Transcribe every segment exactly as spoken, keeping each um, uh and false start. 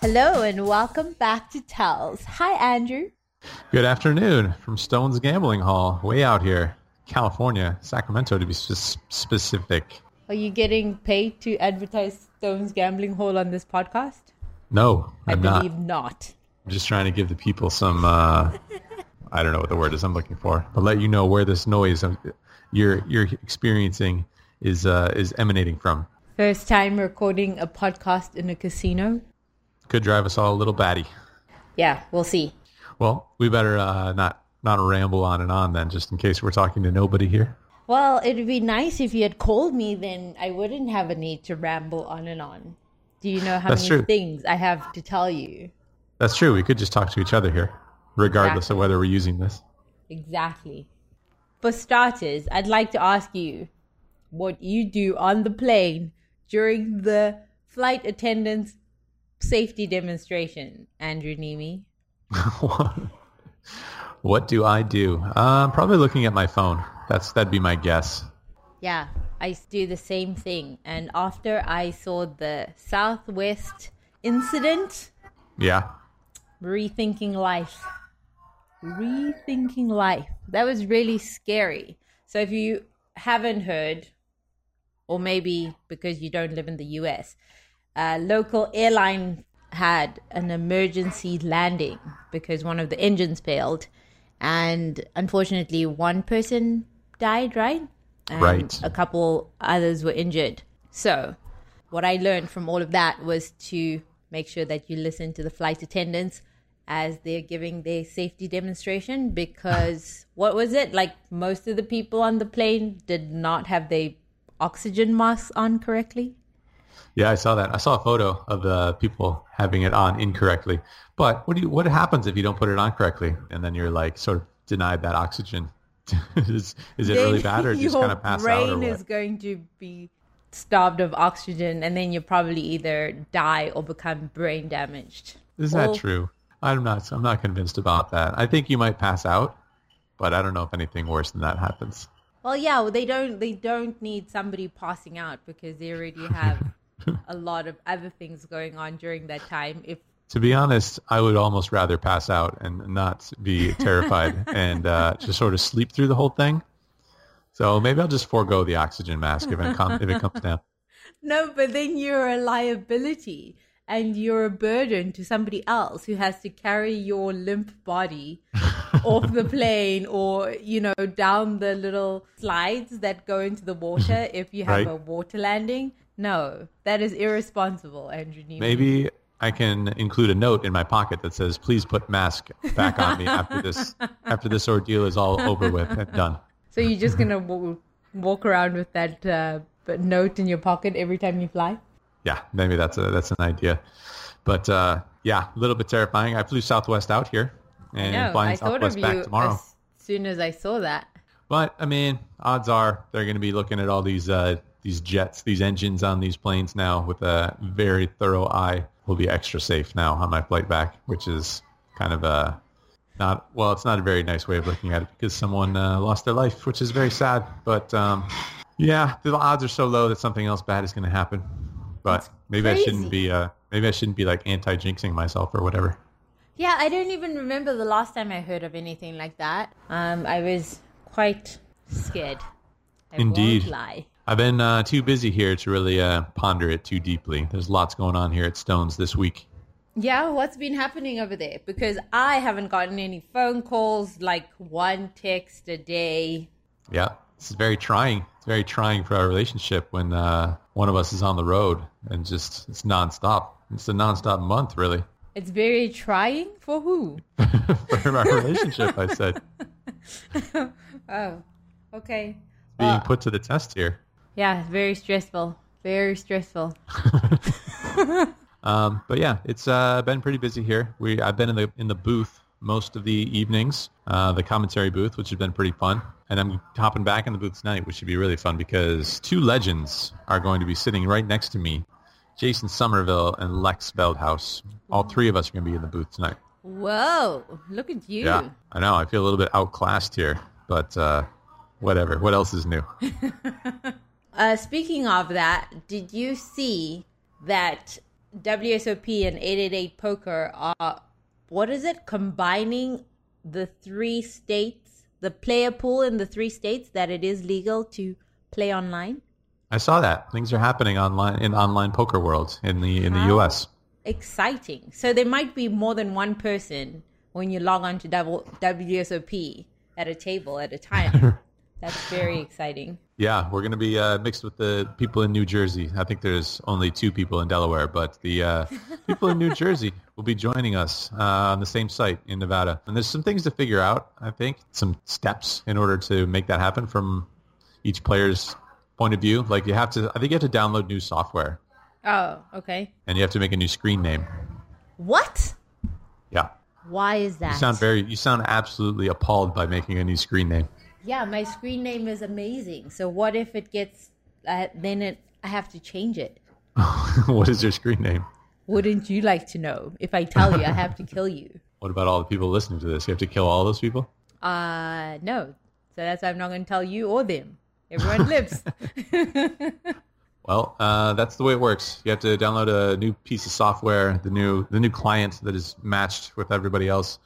Hello and welcome back to Tells. Hi, Andrew. Good afternoon from Stone's Gambling Hall, way out here, California, Sacramento to be sp- specific. Are you getting paid to advertise Stone's Gambling Hall on this podcast? No, I'm not. I believe not. not. I'm just trying to give the people some, uh, I don't know what the word is I'm looking for, but let you know where this noise you're you're experiencing is uh, is emanating from. First time recording a podcast in a casino. Could drive us all a little batty. Yeah, we'll see. Well, we better uh, not, not ramble on and on then, just in case we're talking to nobody here. Well, it would be nice if you had called me, then I wouldn't have a need to ramble on and on. Do you know how That's many true. things I have to tell you? That's true. We could just talk to each other here, regardless exactly. of whether we're using this. Exactly. For starters, I'd like to ask you what you do on the plane during the flight attendants safety demonstration, Andrew Nimi. What do I do? Uh, probably looking at my phone. That's that'd be my guess. Yeah, I do the same thing. And after I saw the Southwest incident, yeah, rethinking life, rethinking life. That was really scary. So if you haven't heard, or maybe because you don't live in the U S, a local airline had an emergency landing because one of the engines failed. And unfortunately, one person died, right? And right. a couple others were injured. So what I learned from all of that was to make sure that you listen to the flight attendants as they're giving their safety demonstration, because what was it? Like most of the people on the plane did not have their oxygen masks on correctly. Yeah, I saw that. I saw a photo of the people having it on incorrectly. But what do you, what happens if you don't put it on correctly? And then you're like sort of denied that oxygen. is is it then really bad or just kind of pass out? Your brain is going to be starved of oxygen, and then you'll probably either die or become brain damaged. Is that or, true? I'm not. I'm not convinced about that. I think you might pass out, but I don't know if anything worse than that happens. Well, yeah, well, they don't. They don't need somebody passing out because they already have. A lot of other things going on during that time. If to be honest, I would almost rather pass out and not be terrified and uh, just sort of sleep through the whole thing. So maybe I'll just forego the oxygen mask if it, com- if it comes down. No, but then you're a liability and you're a burden to somebody else who has to carry your limp body off the plane or, you know, down the little slides that go into the water if you have right. a water landing. No, that is irresponsible, Andrew Nimi. Maybe I can include a note in my pocket that says, please put mask back on me after this after this ordeal is all over with and done. So you're just going to w- walk around with that uh, note in your pocket every time you fly? Yeah, maybe that's a, that's an idea. But uh, yeah, a little bit terrifying. I flew Southwest out here and I know, flying I Southwest back tomorrow. As soon as I saw that. But, I mean, odds are they're going to be looking at all these uh, these jets, these engines on these planes now with a very thorough eye. Will be extra safe now on my flight back, which is kind of a not, well, it's not a very nice way of looking at it because someone uh, lost their life, which is very sad. But um, yeah, the odds are so low that something else bad is going to happen. But maybe I shouldn't be, uh, maybe I shouldn't be like anti-jinxing myself or whatever. Yeah, I don't even remember the last time I heard of anything like that. Um, I was quite scared. I Indeed. won't lie. I've been uh, too busy here to really uh, ponder it too deeply. There's lots going on here at Stone's this week. Yeah, what's been happening over there? Because I haven't gotten any phone calls, like one text a day. Yeah, this is very trying. It's very trying for our relationship when uh, one of us is on the road and just it's nonstop. It's a nonstop month, really. It's very trying for who? For our relationship, I said. Oh, okay. It's being well, put to the test here. Yeah, very stressful. Very stressful. um, but yeah, it's uh, been pretty busy here. We I've been in the in the booth most of the evenings, uh, the commentary booth, which has been pretty fun. And I'm hopping back in the booth tonight, which should be really fun because two legends are going to be sitting right next to me, Jason Somerville and Lex Veldhuis. All three of us are going to be in the booth tonight. Whoa, look at you. Yeah, I know. I feel a little bit outclassed here, but uh, whatever. What else is new? uh, speaking of that, did you see that W S O P and eight eighty-eight Poker are, what is it, combining the three states, the player pool in the three states that it is legal to play online? I saw that. Things are happening online in online poker world in the in How the U S. Exciting. So there might be more than one person when you log on to W S O P at a table at a time. That's very exciting. Yeah, we're going to be uh, mixed with the people in New Jersey. I think there's only two people in Delaware, but the uh, people in New Jersey will be joining us uh, on the same site in Nevada. And there's some things to figure out, I think, some steps in order to make that happen from each player's point of view. Like you have to, I think you have to download new software. Oh, okay. And you have to make a new screen name. What? Yeah. Why is that? You sound very, you sound absolutely appalled by making a new screen name. Yeah, my screen name is amazing. So what if it gets, uh, then it, I have to change it. What is your screen name? Wouldn't you like to know? If I tell you, I have to kill you. What about all the people listening to this? You have to kill all those people? Uh, no. So that's why I'm not going to tell you or them. Everyone lives. Well, uh, that's the way it works. You have to download a new piece of software, the new the new client that is matched with everybody else.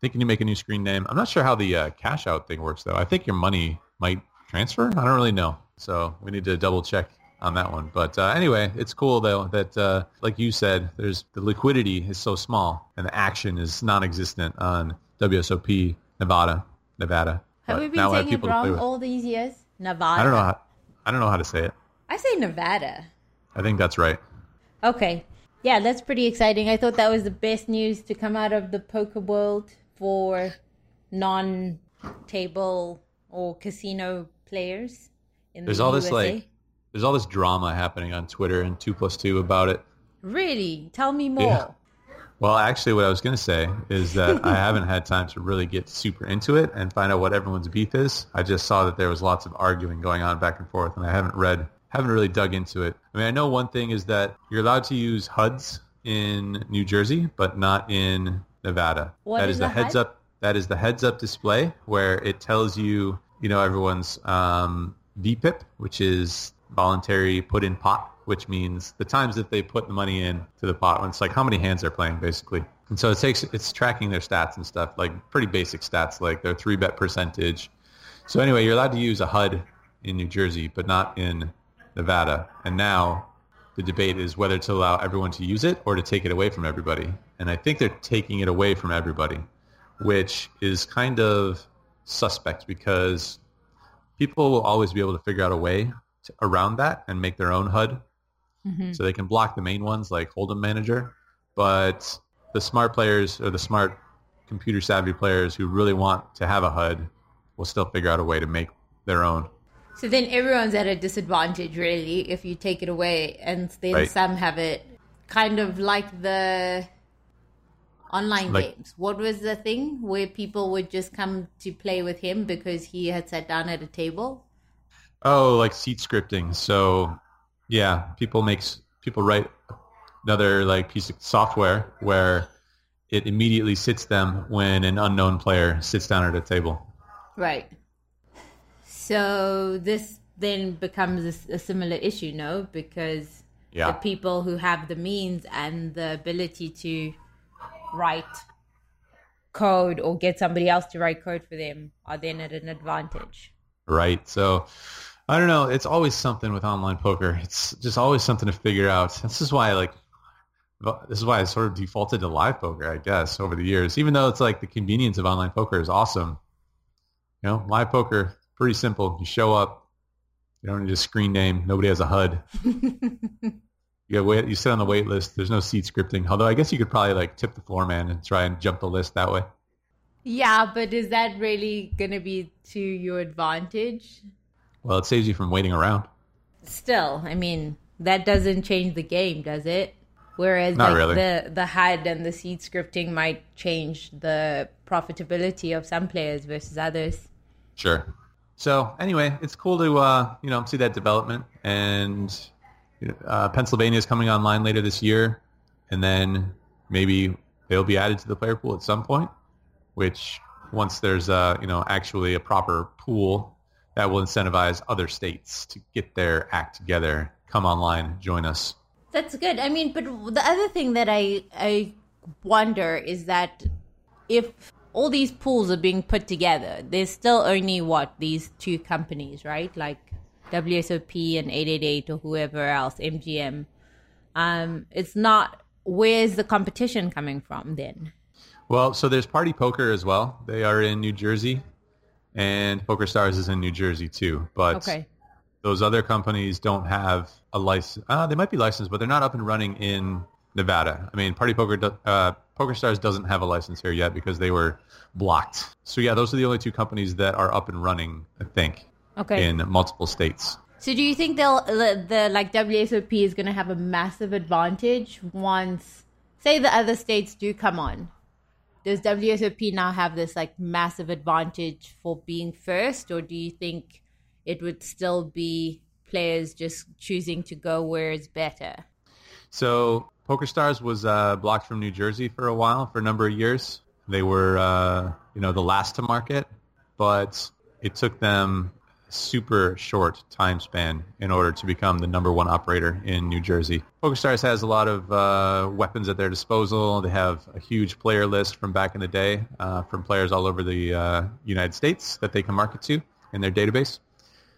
Thinking you make a new screen name. I'm not sure how the uh, cash out thing works, though. I think your money might transfer. I don't really know. So we need to double check on that one. But uh, anyway, it's cool, though, that uh, like you said, there's the liquidity is so small and the action is non-existent on W S O P Nevada. Nevada. Have but we been saying it wrong all these years? Nevada. I don't know how, I don't know how to say it. I say Nevada. I think that's right. Okay. Yeah, that's pretty exciting. I thought that was the best news to come out of the poker world for non-table or casino players in there's the all U S A. This, like, there's all this drama happening on Twitter and two plus two about it. Really? Tell me more. Yeah. Well, actually, what I was going to say is that I haven't had time to really get super into it and find out what everyone's beef is. I just saw that there was lots of arguing going on back and forth, and I haven't read... Haven't really dug into it. I mean, I know one thing is that you're allowed to use H U Ds in New Jersey, but not in Nevada. What that is, is the heads H U D? Up. That is the heads up display where it tells you, you know, everyone's um, V P I P, which is voluntary put in pot, which means the times that they put the money in to the pot. It's like how many hands they're playing, basically. And so it takes it's tracking their stats and stuff, like pretty basic stats, like their three bet percentage. So anyway, you're allowed to use a H U D in New Jersey, but not in Nevada. And now the debate is whether to allow everyone to use it or to take it away from everybody. And I think they're taking it away from everybody, which is kind of suspect because people will always be able to figure out a way to, around that and make their own H U D. Mm-hmm. So they can block the main ones like Hold'em Manager. But the smart players or the smart computer savvy players who really want to have a H U D will still figure out a way to make their own. So then everyone's at a disadvantage, really, if you take it away. And then right. Some have it kind of like the online like, games. What was the thing where people would just come to play with him because he had sat down at a table? Oh, like seat scripting. So, yeah, people makes people write another like piece of software where it immediately sits them when an unknown player sits down at a table. Right. So this then becomes a, a similar issue, no? Because yeah. The people who have the means and the ability to write code or get somebody else to write code for them are then at an advantage. Right. So I don't know. It's always something with online poker. It's just always something to figure out. This is why, like, this is why I sort of defaulted to live poker, I guess, over the years. Even though it's like the convenience of online poker is awesome. You know, live poker... Pretty simple. You show up. You don't need a screen name. Nobody has a H U D. you, wait, you sit on the wait list. There's no seat scripting. Although I guess you could probably like tip the floor man and try and jump the list that way. Yeah, but is that really going to be to your advantage? Well, it saves you from waiting around. Still, I mean, that doesn't change the game, does it? Whereas Not like, really. the, the H U D and the seat scripting might change the profitability of some players versus others. Sure. So anyway, it's cool to uh, you know see that development, and uh, Pennsylvania is coming online later this year, and then maybe they'll be added to the player pool at some point. Which once there's uh, you know actually a proper pool that will incentivize other states to get their act together. Come online, join us. That's good. I mean, but the other thing that I I wonder is that if all these pools are being put together, there's still only, what, these two companies, right? Like W S O P and eight eighty-eight or whoever else, M G M. Um, it's not, where's the competition coming from then? Well, so there's Party Poker as well. They are in New Jersey, and PokerStars is in New Jersey too. But okay. Those other companies don't have a license. Uh, they might be licensed, but they're not up and running in Nevada. I mean, Party Poker, do- uh, PokerStars doesn't have a license here yet because they were blocked. So yeah, those are the only two companies that are up and running, I think, okay, in multiple states. So do you think they'll the, the like W S O P is going to have a massive advantage once, say, the other states do come on? Does W S O P now have this like massive advantage for being first, or do you think it would still be players just choosing to go where it's better? So PokerStars was uh, blocked from New Jersey for a while, for a number of years. They were, uh, you know, the last to market, but it took them a super short time span in order to become the number one operator in New Jersey. PokerStars has a lot of uh, weapons at their disposal. They have a huge player list from back in the day, uh, from players all over the uh, United States that they can market to in their database.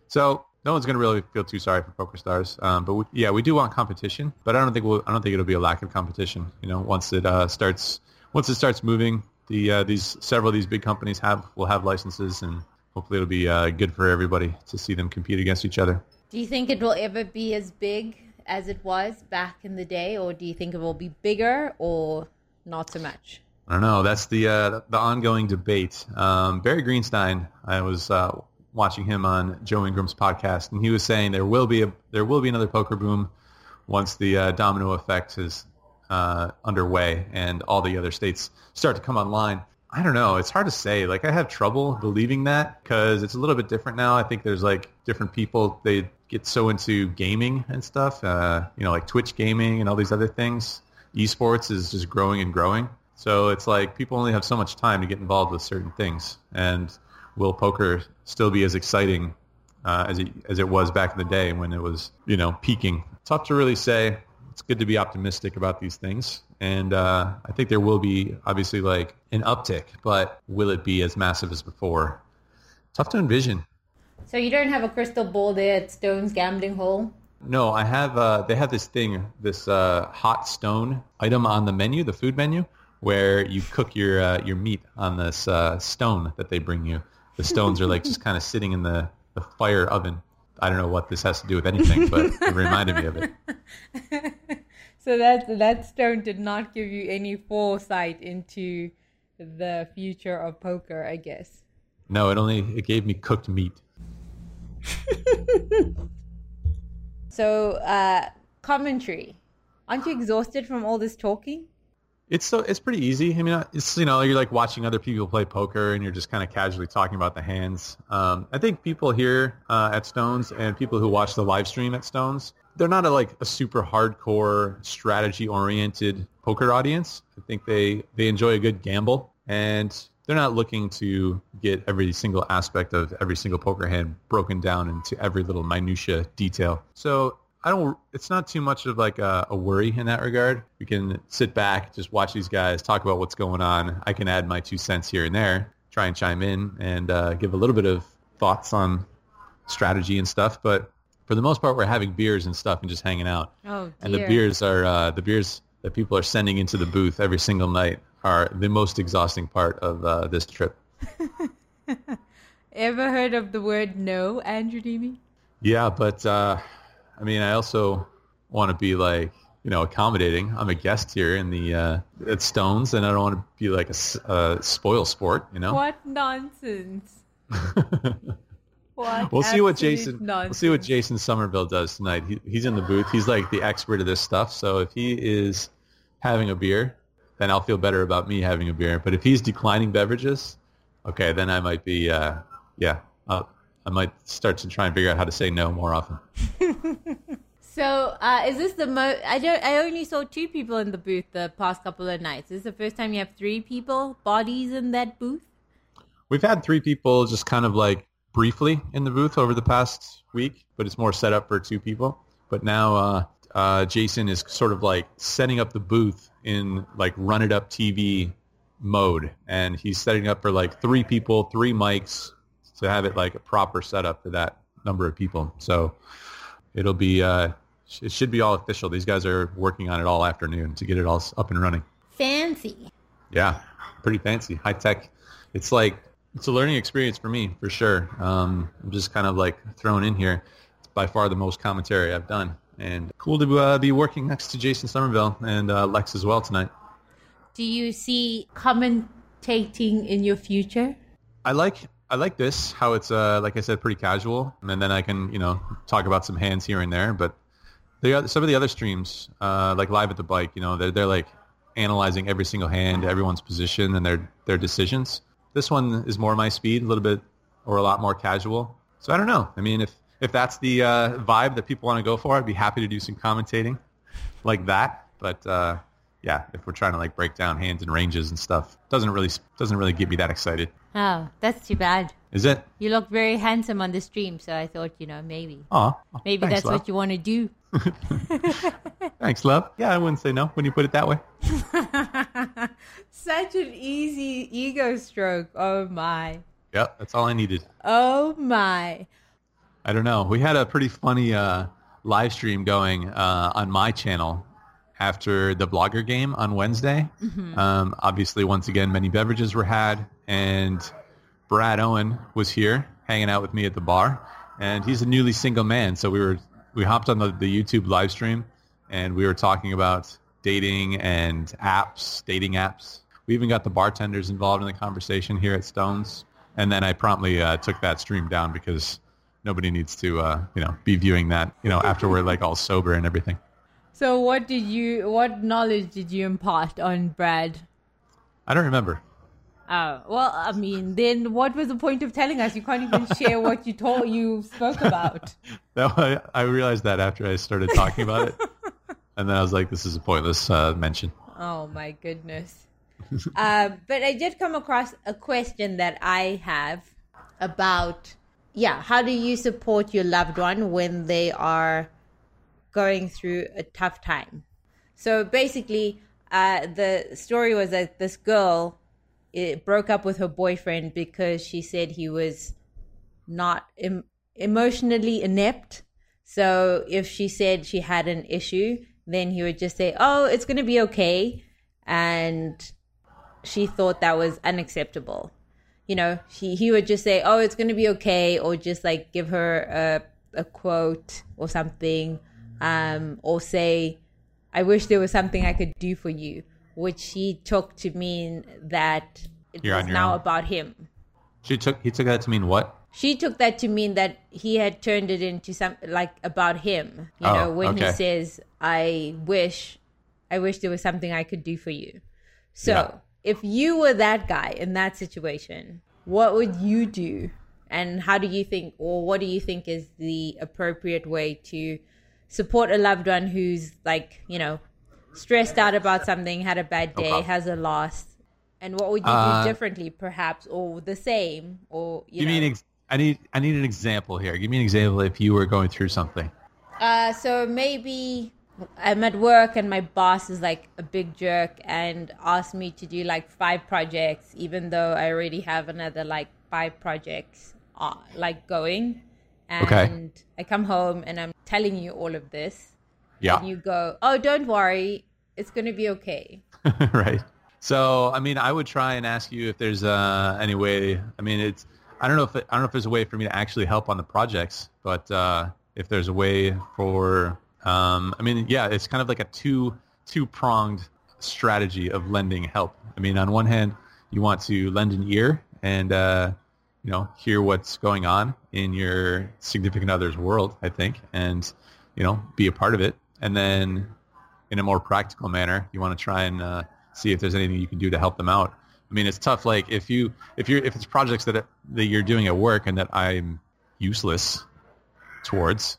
So no one's going to really feel too sorry for PokerStars, um, but we, yeah, we do want competition. But I don't think we'll, I don't think it'll be a lack of competition. You know, once it uh, starts, once it starts moving, the uh, these several of these big companies have will have licenses, and hopefully it'll be uh, good for everybody to see them compete against each other. Do you think it will ever be as big as it was back in the day, or do you think it will be bigger, or not so much? I don't know. That's the uh, the ongoing debate. Um, Barry Greenstein, I was. Uh, watching him on Joe Ingram's podcast, and he was saying there will be a there will be another poker boom once the uh, domino effect is uh, underway and all the other states start to come online. I don't know. It's hard to say. Like, I have trouble believing that because it's a little bit different now. I think there's like different people. They get so into gaming and stuff, uh, you know, like Twitch gaming and all these other things. Esports is just growing and growing. So it's like people only have so much time to get involved with certain things. And will poker still be as exciting uh, as it, as it was back in the day when it was, you know, peaking? Tough to really say. It's good to be optimistic about these things. And uh, I think there will be, obviously, like an uptick, but will it be as massive as before? Tough to envision. So you don't have a crystal ball there at Stone's Gambling Hole? No, I have, uh, they have this thing, this uh, hot stone item on the menu, the food menu, where you cook your, uh, your meat on this uh, stone that they bring you. The stones are like just kind of sitting in the, the fire oven. I don't know what this has to do with anything, but it reminded me of it. So that that stone did not give you any foresight into the future of poker, I guess. No, it only it gave me cooked meat. So uh, commentary. Aren't you exhausted from all this talking? It's so it's pretty easy. I mean, it's, you know, you're like watching other people play poker and you're just kind of casually talking about the hands. Um, I think people here uh, at Stones and people who watch the live stream at Stones, they're not a, like a super hardcore strategy oriented poker audience. I think they, they enjoy a good gamble, and they're not looking to get every single aspect of every single poker hand broken down into every little minutia detail. So I don't, it's not too much of like a, a worry in that regard. We can sit back, just watch these guys, talk about what's going on. I can add my two cents here and there, try and chime in and uh, give a little bit of thoughts on strategy and stuff. But for the most part, we're having beers and stuff and just hanging out. Oh, dear. And the beers are, uh, the beers that people are sending into the booth every single night are the most exhausting part of uh, this trip. Ever heard of the word no, Andrew Nimi? Yeah, but... Uh, I mean, I also want to be like, you know, accommodating. I'm a guest here in the uh, at Stones, and I don't want to be like a uh, spoil sport, you know? What nonsense! What we'll see what Jason nonsense. We'll see what Jason Somerville does tonight. He, he's in the booth. He's like the expert of this stuff. So if he is having a beer, then I'll feel better about me having a beer. But if he's declining beverages, okay, then I might be, uh, yeah. Uh, I might start to try and figure out how to say no more often. So uh, is this the most... I don't. I only saw two people in the booth the past couple of nights. Is this the first time you have three people, bodies in that booth? We've had three people just kind of like briefly in the booth over the past week, but it's more set up for two people. But now uh, uh, Jason is sort of like setting up the booth in like Run It Up T V mode, and he's setting up for like three people, three mics, to have it like a proper setup for that number of people. So it'll be uh, it should be all official. These guys are working on it all afternoon to get it all up and running. Fancy. Yeah, pretty fancy, high tech. It's like it's a learning experience for me, for sure. Um, I'm just kind of like thrown in here. It's by far the most commentary I've done, and cool to uh, be working next to Jason Somerville and uh, Lex as well tonight. Do you see commentating in your future? I like I like this, how it's, uh, like I said, pretty casual. And then I can, you know, talk about some hands here and there. But the, some of the other streams, uh, like Live at the Bike, you know, they're, they're like analyzing every single hand, everyone's position and their, their decisions. This one is more my speed, a little bit or a lot more casual. So I don't know. I mean, if, if that's the uh, vibe that people want to go for, I'd be happy to do some commentating like that. But uh, yeah, if we're trying to like break down hands and ranges and stuff, doesn't really doesn't really get me that excited. Oh, that's too bad. Is it? You look very handsome on the stream, so I thought, you know, maybe. Oh, maybe thanks, that's love. What you want to do. Thanks, love. Yeah, I wouldn't say no when you put it that way. Such an easy ego stroke. Oh, my. Yep, that's all I needed. Oh, my. I don't know. We had a pretty funny uh, live stream going uh, on my channel after the blogger game on Wednesday. Mm-hmm. Um, obviously, once again, many beverages were had, and Brad Owen was here hanging out with me at the bar, and he's a newly single man, so we were we hopped on the, the YouTube live stream, and we were talking about dating and apps, dating apps. We even got the bartenders involved in the conversation here at Stone's, and then I promptly uh, took that stream down because nobody needs to uh, you know, be viewing that, you know, after we're like all sober and everything. So what did you, what knowledge did you impart on Brad? I don't remember. Oh, well, I mean, then what was the point of telling us? You can't even share what you told, you spoke about. That, I realized that after I started talking about it. And then I was like, this is a pointless uh, mention. Oh, my goodness. uh, but I did come across a question that I have about, yeah, how do you support your loved one when they are going through a tough time? So basically, uh, the story was that this girl it broke up with her boyfriend because she said he was not em- emotionally inept. So if she said she had an issue, then he would just say, oh, it's going to be okay. And she thought that was unacceptable. You know, she, he would just say, oh, it's going to be okay. Or just like give her a, a quote or something. Um, or say, I wish there was something I could do for you, which she took to mean that it was now own. About him. She took he took that to mean what? She took that to mean that he had turned it into some like about him. You oh, know, when okay. he says, I wish I wish there was something I could do for you. So yeah. If you were that guy in that situation, what would you do? And how do you think, or what do you think is the appropriate way to support a loved one who's like, you know, stressed out about something, had a bad day, no has a loss? And what would you uh, do differently, perhaps, or the same? Or you, you know. mean ex- I need I need an example here. Give me an example if you were going through something. Uh, so maybe I'm at work and my boss is like a big jerk and asked me to do like five projects, even though I already have another like five projects uh, like going. And okay. I come home and I'm telling you all of this. Yeah. And you go, oh, don't worry. It's going to be okay. Right. So, I mean, I would try and ask you if there's uh, any way. I mean, it's, I don't know if, it, I don't know if there's a way for me to actually help on the projects, but uh, if there's a way for, um, I mean, yeah, it's kind of like a two, two-pronged strategy of lending help. I mean, on one hand, you want to lend an ear and, uh, you know, hear what's going on in your significant other's world, I think, and, you know, be a part of it. And then in a more practical manner, you want to try and uh, see if there's anything you can do to help them out. I mean, it's tough. Like if you, if you're, if it's projects that, that you're doing at work and that I'm useless towards,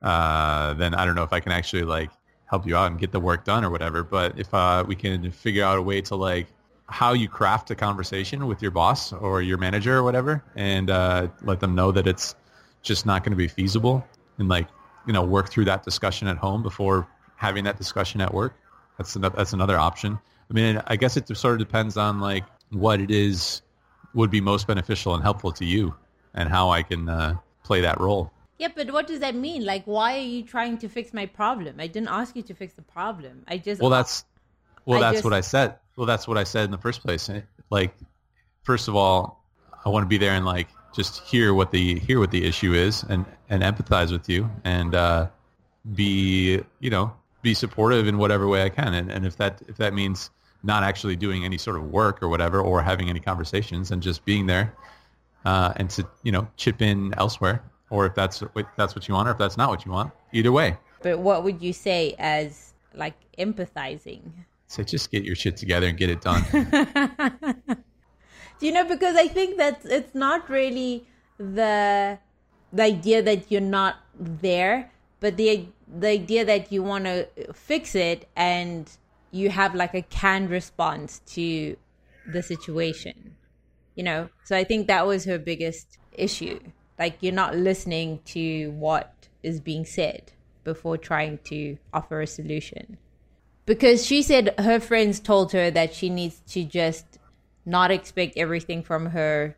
uh, then I don't know if I can actually like help you out and get the work done or whatever. But if uh, we can figure out a way to like how you craft a conversation with your boss or your manager or whatever, and uh, let them know that it's just not going to be feasible, and like, you know, work through that discussion at home before having that discussion at work. That's another, that's another option. I mean, I guess it sort of depends on like what it is would be most beneficial and helpful to you and how I can uh, play that role. Yeah, but what does that mean? Like, why are you trying to fix my problem? I didn't ask you to fix the problem. I just... Well, that's well, I that's just... what I said. Well, that's what I said in the first place. Like, first of all, I want to be there and like just hear what the hear what the issue is and, and empathize with you and uh, be, you know, be supportive in whatever way I can. And, and if that if that means not actually doing any sort of work or whatever, or having any conversations and just being there uh, and to, you know, chip in elsewhere, or if that's if that's what you want or if that's not what you want, either way. But what would you say as like empathizing? So just get your shit together and get it done. Do you know, because I think that it's not really the the idea that you're not there, but the the idea that you want to fix it and you have like a canned response to the situation, you know? So I think that was her biggest issue. Like, you're not listening to what is being said before trying to offer a solution. Because she said her friends told her that she needs to just not expect everything from her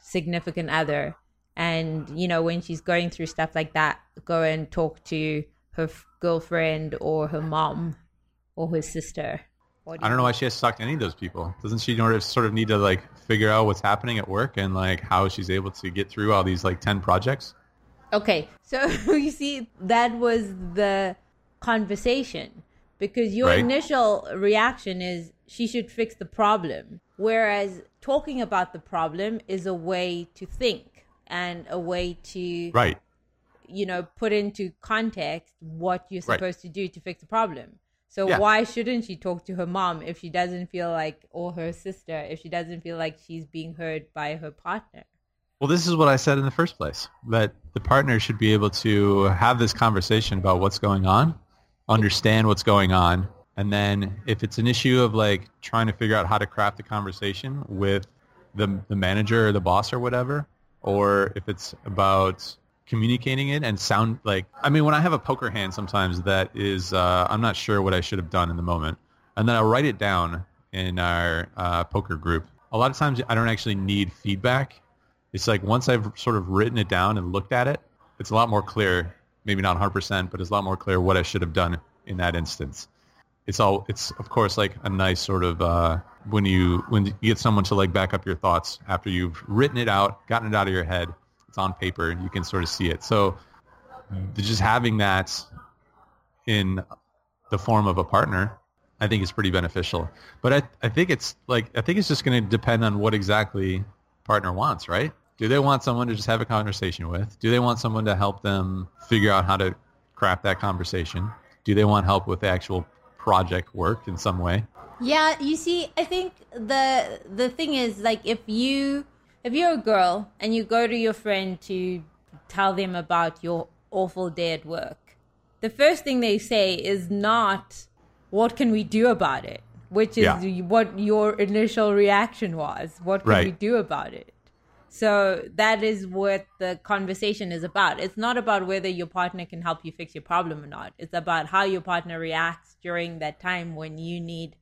significant other. And, you know, when she's going through stuff like that, go and talk to her f- girlfriend or her mom or her sister. What do I don't know why she has to talk to any of those people. Doesn't she sort of need to like figure out what's happening at work and like how she's able to get through all these like ten projects? Okay, so you see, that was the conversation, because your right. initial reaction is she should fix the problem, whereas talking about the problem is a way to think and a way to right. you know, put into context what you're supposed right. to do to fix the problem. So yeah. why shouldn't she talk to her mom if she doesn't feel like, or her sister, if she doesn't feel like she's being heard by her partner? Well, this is what I said in the first place, that the partner should be able to have this conversation about what's going on, understand what's going on, and then if it's an issue of like trying to figure out how to craft the conversation with the, the manager or the boss or whatever, or if it's about communicating it and sound like, I mean, when I have a poker hand sometimes that is, uh, I'm not sure what I should have done in the moment. And then I'll write it down in our uh, poker group. A lot of times I don't actually need feedback. It's like once I've sort of written it down and looked at it, it's a lot more clear, maybe not one hundred percent, but it's a lot more clear what I should have done in that instance. It's all, it's of course like a nice sort of, uh, when you, when you get someone to like back up your thoughts after you've written it out, gotten it out of your head, it's on paper and you can sort of see it. So just having that in the form of a partner, I think is pretty beneficial. But I, I think it's like, I think it's just going to depend on what exactly partner wants, right? Do they want someone to just have a conversation with? Do they want someone to help them figure out how to craft that conversation? Do they want help with the actual project work in some way? Yeah. You see, I think the, the thing is like, if you, If you're a girl and you go to your friend to tell them about your awful day at work, the first thing they say is not, what can we do about it? Which is yeah. what your initial reaction was. What can right. we do about it? So that is what the conversation is about. It's not about whether your partner can help you fix your problem or not. It's about how your partner reacts during that time when you need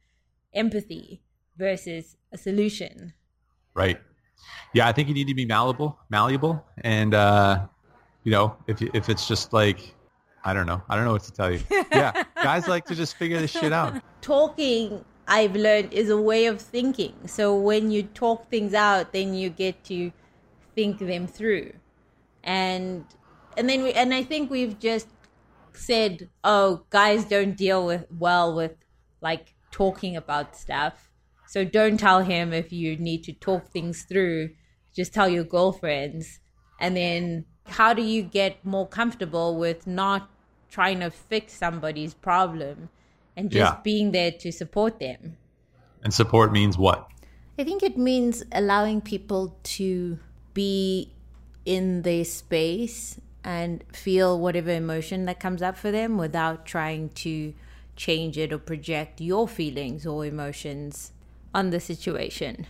empathy versus a solution. Right. Yeah, I think you need to be malleable, malleable, and uh, you know, if if it's just like, I don't know, I don't know what to tell you. Yeah, guys like to just figure this shit out. Talking, I've learned, is a way of thinking. So when you talk things out, then you get to think them through, and and then we and I think we've just said, oh, guys don't deal with well with like talking about stuff. So don't tell him if you need to talk things through, just tell your girlfriends. And then how do you get more comfortable with not trying to fix somebody's problem and just yeah. being there to support them? And support means what? I think it means allowing people to be in their space and feel whatever emotion that comes up for them without trying to change it or project your feelings or emotions on the situation.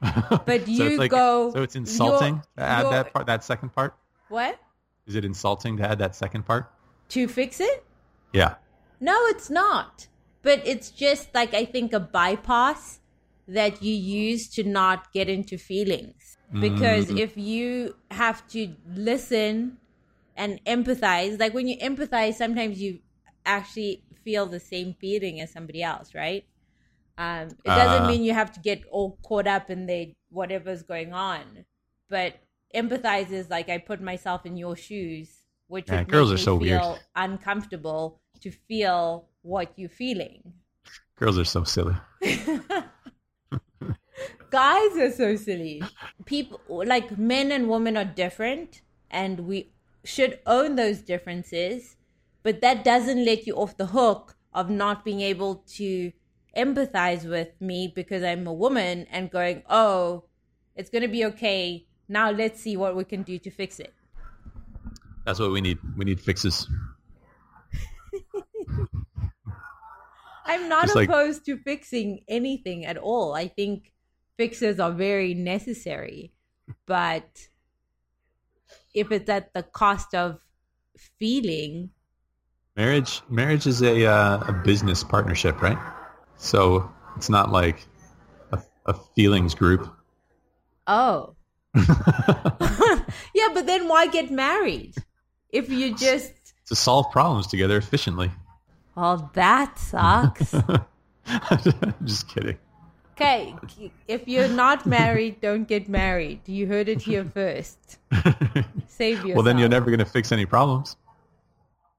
But so you like, go. So it's insulting you're, to add that part, that second part? What? Is it insulting to add that second part? To fix it? Yeah. No, it's not. But it's just like, I think, a bypass that you use to not get into feelings. Because mm-hmm. if you have to listen and empathize, like when you empathize, sometimes you actually feel the same feeling as somebody else, right? Um, it doesn't uh, mean you have to get all caught up in the, whatever's going on. But empathize is like, I put myself in your shoes, which yeah, would girls make are me so feel weird. Uncomfortable to feel what you're feeling. Girls are so silly. Guys are so silly. People, like men and women are different, and we should own those differences. But that doesn't let you off the hook of not being able to empathize with me because I'm a woman and going, oh, it's going to be okay. Now let's see what we can do to fix it. That's what we need. We need fixes. I'm not Just opposed like... to fixing anything at all. I think fixes are very necessary. But if it's at the cost of feeling... Marriage marriage is a, uh, a business partnership, right? So it's not like a, a feelings group. Oh. Yeah, but then why get married? If you just... To solve problems together efficiently. Well, that sucks. Just kidding. Okay, if you're not married, don't get married. You heard it here first. Save yourself. Well, then you're never going to fix any problems.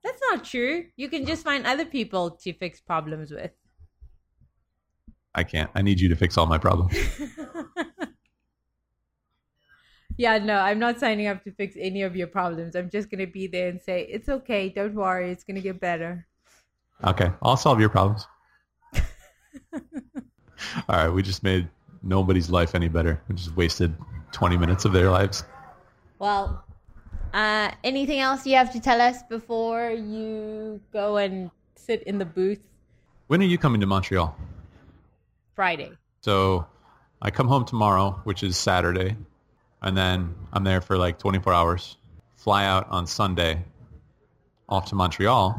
That's not true. You can just find other people to fix problems with. I can't. I need you to fix all my problems. Yeah, no, I'm not signing up to fix any of your problems. I'm just going to be there and say, it's okay. Don't worry. It's going to get better. Okay. I'll solve your problems. All right. We just made nobody's life any better. We just wasted twenty minutes of their lives. Well, uh, anything else you have to tell us before you go and sit in the booth? When are you coming to Montreal? Friday. So I come home tomorrow, which is Saturday. And then I'm there for like twenty-four hours, fly out on Sunday, off to Montreal,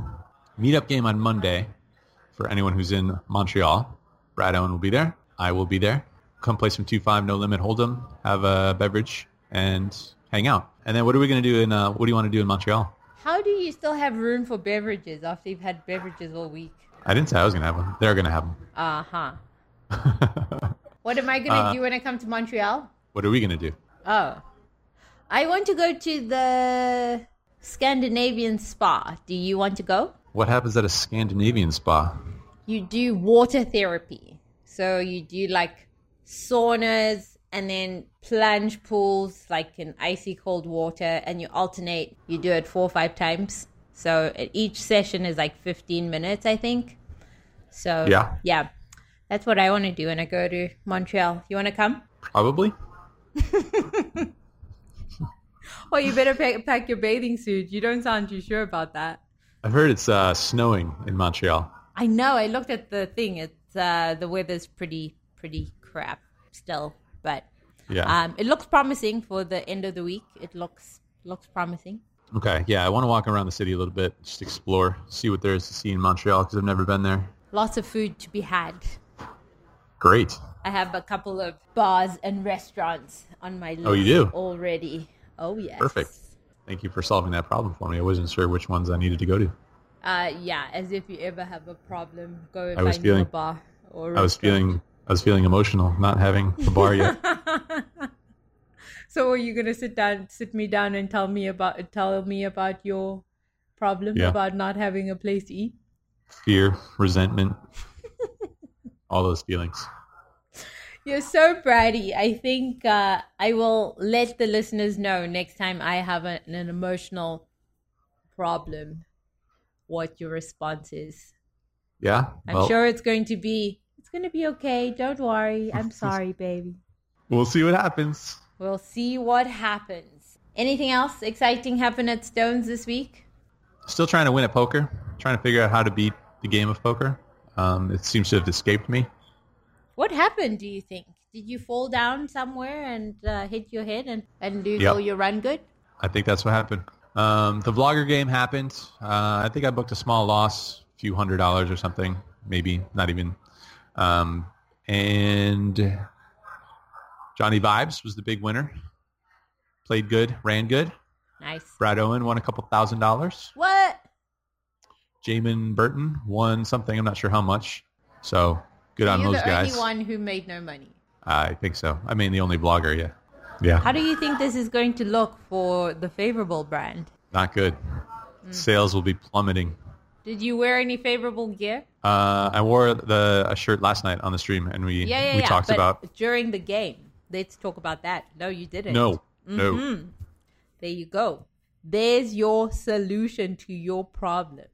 meetup game on Monday for anyone who's in Montreal. Brad Owen will be there. I will be there. Come play some two five, no limit, hold'em, have a beverage, and hang out. And then what are we going to do in, uh, what do you want to do in Montreal? How do you still have room for beverages after you've had beverages all week? I didn't say I was going to have one. They're going to have them. Uh-huh. What am I going to uh, do when I come to Montreal? What are we going to do? Oh, I want to go to the Scandinavian spa. Do you want to go? What happens at a Scandinavian spa? You do water therapy. So you do like saunas and then plunge pools, like in icy cold water, and you alternate. You do it four or five times. So each session is like fifteen minutes, I think. So yeah, yeah, that's what I want to do when I go to Montreal. You want to come? Probably. Well, you better pack, pack your bathing suit. You don't sound too sure about that. I've heard it's uh, snowing in Montreal. I know. I looked at the thing. It's uh, the weather's pretty, pretty crap still, but yeah, um, it looks promising for the end of the week. It looks looks promising. Okay, yeah, I want to walk around the city a little bit, just explore, see what there is to see in Montreal because I've never been there. Lots of food to be had. Great. I have a couple of bars and restaurants on my list. Oh, you do? Already. Oh, yes. Perfect. Thank you for solving that problem for me. I wasn't sure which ones I needed to go to. Uh, yeah, as if you ever have a problem, go and find feeling, a bar or a I was feeling, I was feeling emotional not having the bar yet. So are you going to sit down, sit me down and tell me about tell me about your problem yeah. about not having a place to eat? Fear, resentment, all those feelings. You're so bratty. I think uh, I will let the listeners know next time I have a, an emotional problem what your response is. Yeah. I'm well, sure it's going to be, it's going to be okay. Don't worry. I'm sorry, baby. We'll see what happens. We'll see what happens. Anything else exciting happen at Stones this week? Still trying to win at poker. Trying to figure out how to beat the game of poker. Um, it seems to have escaped me. What happened, do you think? Did you fall down somewhere and uh, hit your head and, and do you yep. know you run good? I think that's what happened. Um, the vlogger game happened. Uh, I think I booked a small loss, a few hundred dollars or something, maybe not even. Um, and Johnny Vibes was the big winner. Played good, ran good. Nice. Brad Owen won a couple thousand dollars. What? Jamin Burton won something. I'm not sure how much. So good so on those guys. You're the only one who made no money. I think so. I mean, the only blogger, yeah. Yeah. How do you think this is going to look for the Favorable brand? Not good. Mm. Sales will be plummeting. Did you wear any Favorable gear? Uh, I wore the a shirt last night on the stream, and we yeah, yeah, we yeah. talked but about during the game. Let's talk about that. No, you didn't. No, mm-hmm. no. There you go. There's your solution to your problem.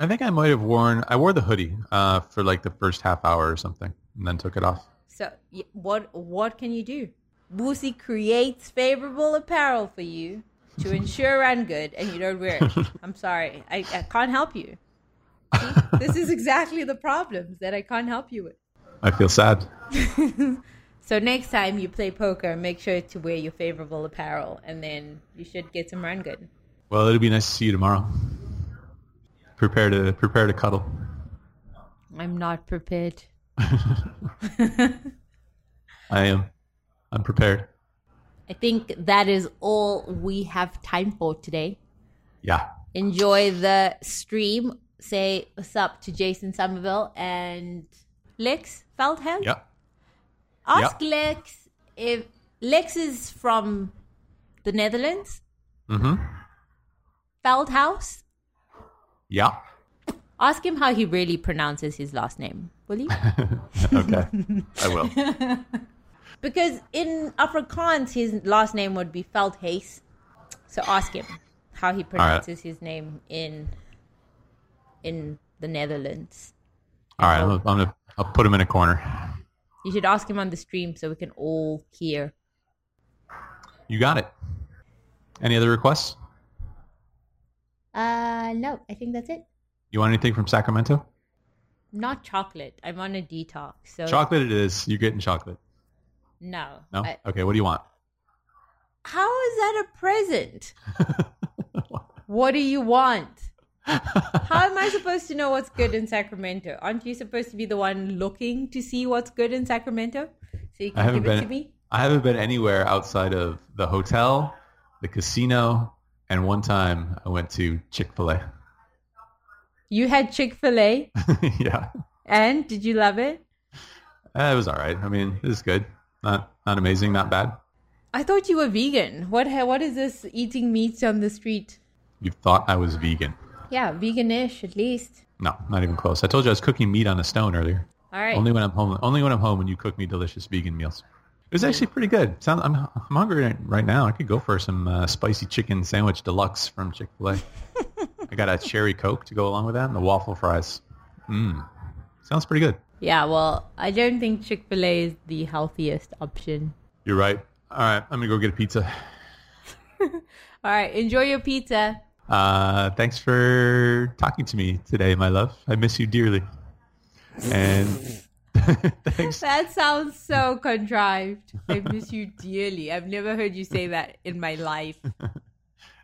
I think I might have worn. I wore the hoodie uh, for like the first half hour or something, and then took it off. So what what can you do? Boosie creates Favorable apparel for you to ensure run good, and you don't wear it. I'm sorry. I, I can't help you. See, this is exactly the problems that I can't help you with. I feel sad. So next time you play poker, make sure to wear your Favorable apparel, and then you should get some run good. Well, it'll be nice to see you tomorrow. Prepare to prepare to cuddle. I'm not prepared. I am. I'm prepared. I think that is all we have time for today. Yeah. Enjoy the stream. Say what's up to Jason Somerville and Lex Veldhuis. Yeah. Ask yeah. Lex if Lex is from the Netherlands. Mm-hmm. Veldhuis. Yeah. Ask him how he really pronounces his last name, will you? Okay, I will. Because in Afrikaans, his last name would be Veldhuis. So ask him how he pronounces right. his name in in the Netherlands. All right, I'm gonna, I'm gonna, I'll put him in a corner. You should ask him on the stream so we can all hear. You got it. Any other requests? Uh, no, I think that's it. You want anything from Sacramento? Not chocolate. I'm on a detox. So chocolate it is. You're getting chocolate. No. No? I... Okay, what do you want? How is that a present? What do you want? How am I supposed to know what's good in Sacramento? Aren't you supposed to be the one looking to see what's good in Sacramento? So you can give been, it to me? I haven't been anywhere outside of the hotel, the casino, and one time I went to Chick-fil-A. You had Chick-fil-A? Yeah. And did you love it? Uh, it was all right. I mean, it was good. Not not amazing, not bad. I thought you were vegan. What What is this eating meat on the street? You thought I was vegan. Yeah, vegan-ish at least. No, not even close. I told you I was cooking meat on a stone earlier. All right. Only when I'm home. Only when I'm home when you cook me delicious vegan meals. It was actually pretty good. Sound, I'm, I'm hungry right now. I could go for some uh, spicy chicken sandwich deluxe from Chick-fil-A. I got a cherry Coke to go along with that and the waffle fries. Mmm. Sounds pretty good. Yeah, well, I don't think Chick-fil-A is the healthiest option. You're right. All right, I'm going to go get a pizza. All right, enjoy your pizza. Uh, thanks for talking to me today, my love. I miss you dearly. And... Thanks. That sounds so contrived. I miss you dearly. I've never heard you say that in my life.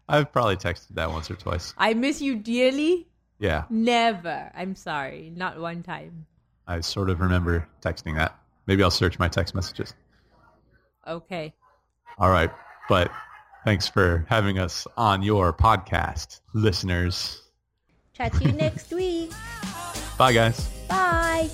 I've probably texted that once or twice. I miss you dearly? Yeah. Never. I'm sorry. Not one time. I sort of remember texting that. Maybe I'll search my text messages. Okay. All right. But thanks for having us on your podcast, listeners. Chat to you next week. Bye, guys. Bye.